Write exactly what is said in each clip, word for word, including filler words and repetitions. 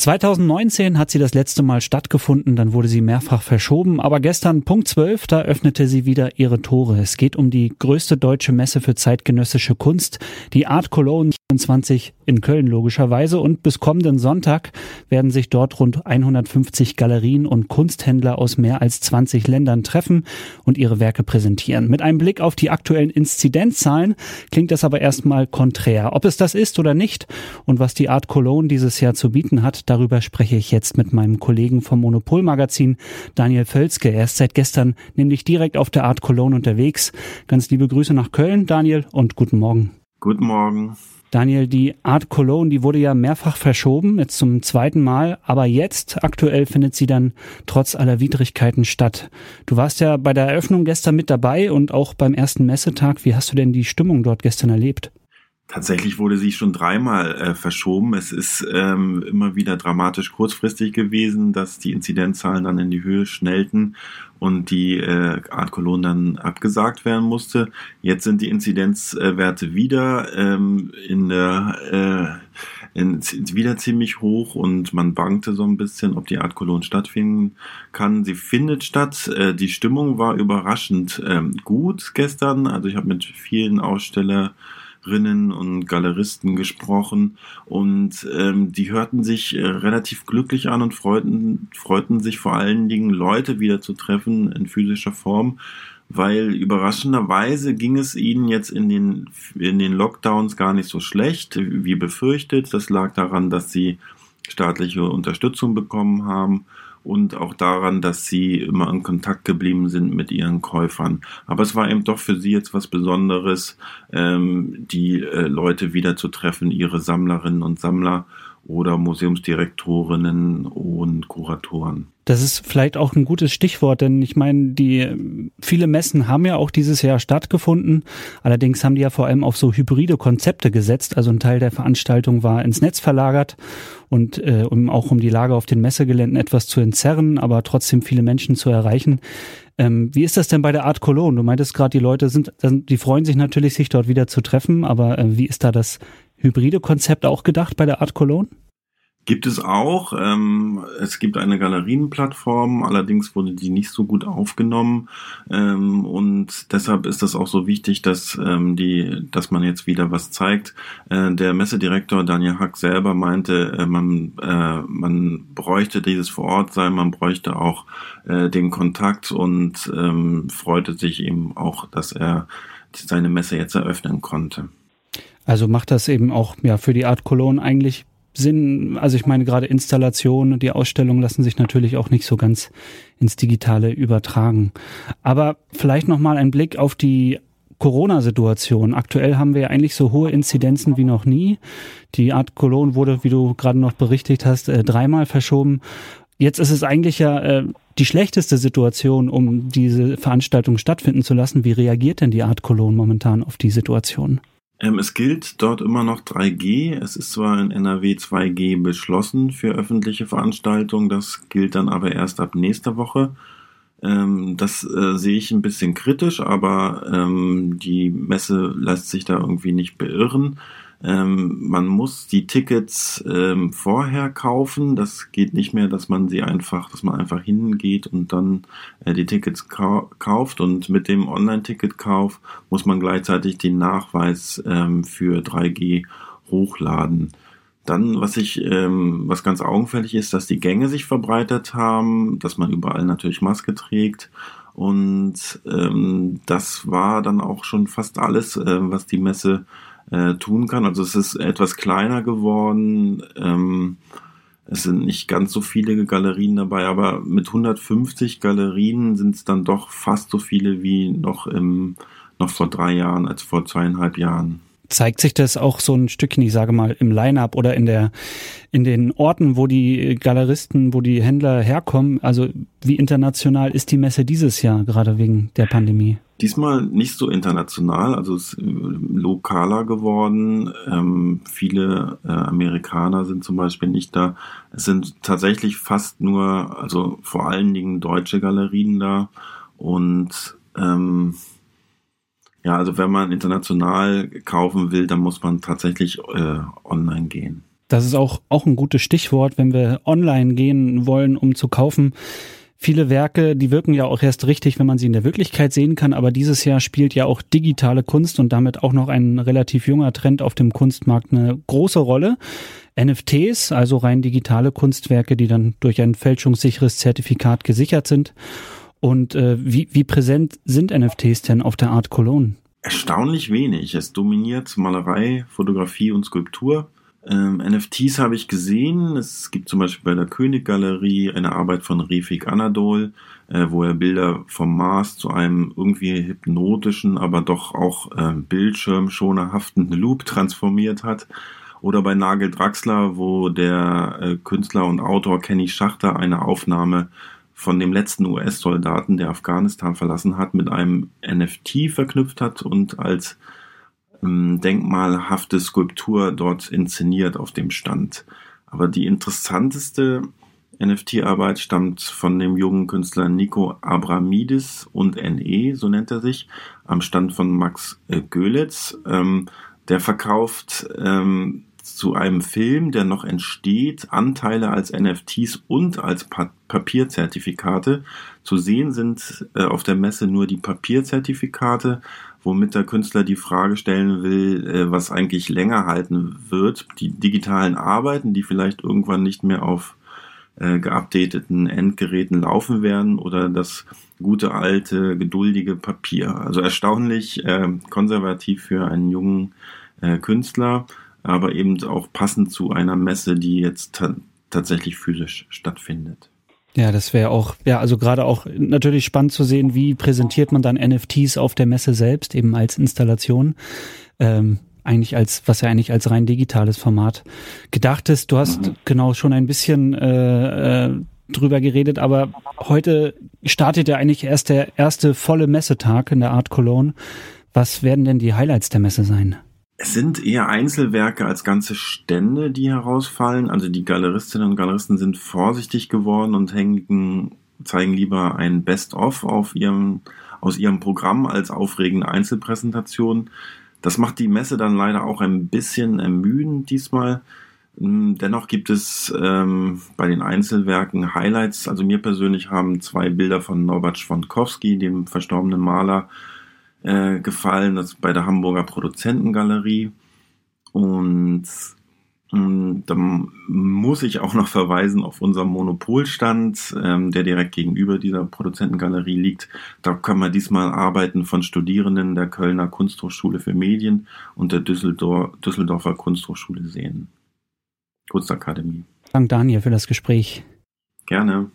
zweitausendneunzehn hat sie das letzte Mal stattgefunden, dann wurde sie mehrfach verschoben, aber gestern Punkt zwölf, da öffnete sie wieder ihre Tore. Es geht um die größte deutsche Messe für zeitgenössische Kunst, die Art Cologne vierundzwanzig in Köln logischerweise, und bis kommenden Sonntag werden sich dort rund hundertfünfzig Galerien und Kunsthändler aus mehr als zwanzig Ländern treffen und ihre Werke präsentieren. Mit einem Blick auf die aktuellen Inzidenzzahlen klingt das aber erstmal konträr. Ob es das ist oder nicht und was die Art Cologne dieses Jahr zu bieten hat, darüber spreche ich jetzt mit meinem Kollegen vom Monopol-Magazin, Daniel Völzke. Er ist seit gestern nämlich direkt auf der Art Cologne unterwegs. Ganz liebe Grüße nach Köln, Daniel, und guten Morgen. Guten Morgen. Daniel, die Art Cologne, die wurde ja mehrfach verschoben, jetzt zum zweiten Mal, aber jetzt aktuell findet sie dann trotz aller Widrigkeiten statt. Du warst ja bei der Eröffnung gestern mit dabei und auch beim ersten Messetag. Wie hast du denn die Stimmung dort gestern erlebt? Tatsächlich wurde sie schon dreimal äh, verschoben. Es ist ähm, immer wieder dramatisch kurzfristig gewesen, dass die Inzidenzzahlen dann in die Höhe schnellten und die äh, Art Cologne dann abgesagt werden musste. Jetzt sind die Inzidenzwerte wieder ähm, in der äh, in, wieder ziemlich hoch und man bangte so ein bisschen, ob die Art Cologne stattfinden kann. Sie findet statt. Äh, die Stimmung war überraschend äh, gut gestern. Also ich habe mit vielen Ausstellern Rinnen und Galeristen gesprochen und ähm, die hörten sich äh, relativ glücklich an und freuten, freuten sich vor allen Dingen, Leute wieder zu treffen in physischer Form, weil überraschenderweise ging es ihnen jetzt in den, in den Lockdowns gar nicht so schlecht, wie befürchtet. Das lag daran, dass sie staatliche Unterstützung bekommen haben und auch daran, dass sie immer in Kontakt geblieben sind mit ihren Käufern. Aber es war eben doch für sie jetzt was Besonderes, ähm, die äh, Leute wieder zu treffen, ihre Sammlerinnen und Sammler oder Museumsdirektorinnen und Kuratoren. Das ist vielleicht auch ein gutes Stichwort, denn ich meine, die viele Messen haben ja auch dieses Jahr stattgefunden. Allerdings haben die ja vor allem auf so hybride Konzepte gesetzt. Also ein Teil der Veranstaltung war ins Netz verlagert und äh, um auch um die Lage auf den Messegeländen etwas zu entzerren, aber trotzdem viele Menschen zu erreichen. Ähm, wie ist das denn bei der Art Cologne? Du meintest gerade, die Leute sind, die freuen sich natürlich, sich dort wieder zu treffen, aber äh, wie ist da das hybride Konzept auch gedacht bei der Art Cologne? Gibt es auch. Ähm, es gibt eine Galerienplattform, allerdings wurde die nicht so gut aufgenommen. Ähm, und deshalb ist das auch so wichtig, dass ähm, die, dass man jetzt wieder was zeigt. Äh, der Messedirektor Daniel Hack selber meinte, äh, man, äh, man bräuchte dieses Vorortsein, man bräuchte auch äh, den Kontakt und ähm, freute sich eben auch, dass er seine Messe jetzt eröffnen konnte. Also macht das eben auch ja für die Art Cologne eigentlich Sinn? Also ich meine, gerade Installationen und die Ausstellungen lassen sich natürlich auch nicht so ganz ins Digitale übertragen. Aber vielleicht nochmal ein Blick auf die Corona-Situation. Aktuell haben wir ja eigentlich so hohe Inzidenzen wie noch nie. Die Art Cologne wurde, wie du gerade noch berichtet hast, äh, dreimal verschoben. Jetzt ist es eigentlich ja äh, die schlechteste Situation, um diese Veranstaltung stattfinden zu lassen. Wie reagiert denn die Art Cologne momentan auf die Situation? Es gilt dort immer noch drei G. Es ist zwar in N R W zwei G beschlossen für öffentliche Veranstaltungen, das gilt dann aber erst ab nächster Woche. Das sehe ich ein bisschen kritisch, aber die Messe lässt sich da irgendwie nicht beirren. Man muss die Tickets vorher kaufen. Das geht nicht mehr, dass man sie einfach, dass man einfach hingeht und dann die Tickets kauft. Und mit dem Online-Ticketkauf muss man gleichzeitig den Nachweis für drei G hochladen. Dann, was ich, ähm, was ganz augenfällig ist, dass die Gänge sich verbreitet haben, dass man überall natürlich Maske trägt und ähm, das war dann auch schon fast alles, äh, was die Messe äh, tun kann. Also es ist etwas kleiner geworden, ähm, es sind nicht ganz so viele Galerien dabei, aber mit hundertfünfzig Galerien sind es dann doch fast so viele wie noch im, noch vor drei Jahren, als vor zweieinhalb Jahren. Zeigt sich das auch so ein Stückchen, ich sage mal, im Line-up oder in der, in den Orten, wo die Galeristen, wo die Händler herkommen? Also wie international ist die Messe dieses Jahr, gerade wegen der Pandemie? Diesmal nicht so international, also es ist lokaler geworden. Ähm, viele äh, Amerikaner sind zum Beispiel nicht da. Es sind tatsächlich fast nur, also vor allen Dingen deutsche Galerien da und ähm, ja, also wenn man international kaufen will, dann muss man tatsächlich äh, online gehen. Das ist auch, auch ein gutes Stichwort, wenn wir online gehen wollen, um zu kaufen. Viele Werke, die wirken ja auch erst richtig, wenn man sie in der Wirklichkeit sehen kann. Aber dieses Jahr spielt ja auch digitale Kunst und damit auch noch ein relativ junger Trend auf dem Kunstmarkt eine große Rolle. N F Ts, also rein digitale Kunstwerke, die dann durch ein fälschungssicheres Zertifikat gesichert sind. Und äh, wie, wie präsent sind N F Ts denn auf der Art Cologne? Erstaunlich wenig. Es dominiert Malerei, Fotografie und Skulptur. Ähm, N F Ts habe ich gesehen. Es gibt zum Beispiel bei der Königgalerie eine Arbeit von Refik Anadol, äh, wo er Bilder vom Mars zu einem irgendwie hypnotischen, aber doch auch äh, bildschirmschonerhaften Loop transformiert hat. Oder bei Nagel Draxler, wo der äh, Künstler und Autor Kenny Schachter eine Aufnahme von dem letzten U S-Soldaten, der Afghanistan verlassen hat, mit einem N F T verknüpft hat und als denkmalhafte Skulptur dort inszeniert auf dem Stand. Aber die interessanteste N F T-Arbeit stammt von dem jungen Künstler Nico Abramidis und N E, so nennt er sich, am Stand von Max Göllitz. Ähm, der verkauft ähm, zu einem Film, der noch entsteht, Anteile als N F Ts und als pa- Papierzertifikate. Zu sehen sind äh, auf der Messe nur die Papierzertifikate, womit der Künstler die Frage stellen will, was eigentlich länger halten wird. Die digitalen Arbeiten, die vielleicht irgendwann nicht mehr auf äh, geupdateten Endgeräten laufen werden, oder das gute, alte, geduldige Papier. Also erstaunlich äh, konservativ für einen jungen äh, Künstler, aber eben auch passend zu einer Messe, die jetzt ta- tatsächlich physisch stattfindet. Ja, das wäre auch, ja, also gerade auch natürlich spannend zu sehen, wie präsentiert man dann N F Ts auf der Messe selbst, eben als Installation, ähm, eigentlich als, was ja eigentlich als rein digitales Format gedacht ist. Du hast mhm. genau schon ein bisschen äh, äh, drüber geredet, aber heute startet ja eigentlich erst der erste volle Messetag in der Art Cologne. Was werden denn die Highlights der Messe sein? Es sind eher Einzelwerke als ganze Stände, die herausfallen. Also die Galeristinnen und Galeristen sind vorsichtig geworden und hängen, zeigen lieber ein Best-of auf ihrem, aus ihrem Programm als aufregende Einzelpräsentationen. Das macht die Messe dann leider auch ein bisschen ermüdend diesmal. Dennoch gibt es ähm, bei den Einzelwerken Highlights. Also mir persönlich haben zwei Bilder von Norbert Schwontkowski, dem verstorbenen Maler, gefallen, das bei der Hamburger Produzentengalerie. Und, und dann muss ich auch noch verweisen auf unseren Monopolstand, ähm, der direkt gegenüber dieser Produzentengalerie liegt. Da können wir diesmal Arbeiten von Studierenden der Kölner Kunsthochschule für Medien und der Düsseldor- Düsseldorfer Kunsthochschule sehen. Kunstakademie. Danke, Daniel, für das Gespräch. Gerne.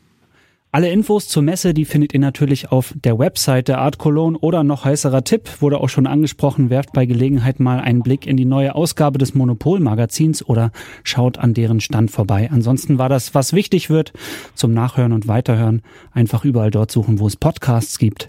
Alle Infos zur Messe, die findet ihr natürlich auf der Website der Art Cologne, oder noch heißerer Tipp, wurde auch schon angesprochen, werft bei Gelegenheit mal einen Blick in die neue Ausgabe des Monopol-Magazins oder schaut an deren Stand vorbei. Ansonsten war das, was wichtig wird, zum Nachhören und Weiterhören. Einfach überall dort suchen, wo es Podcasts gibt.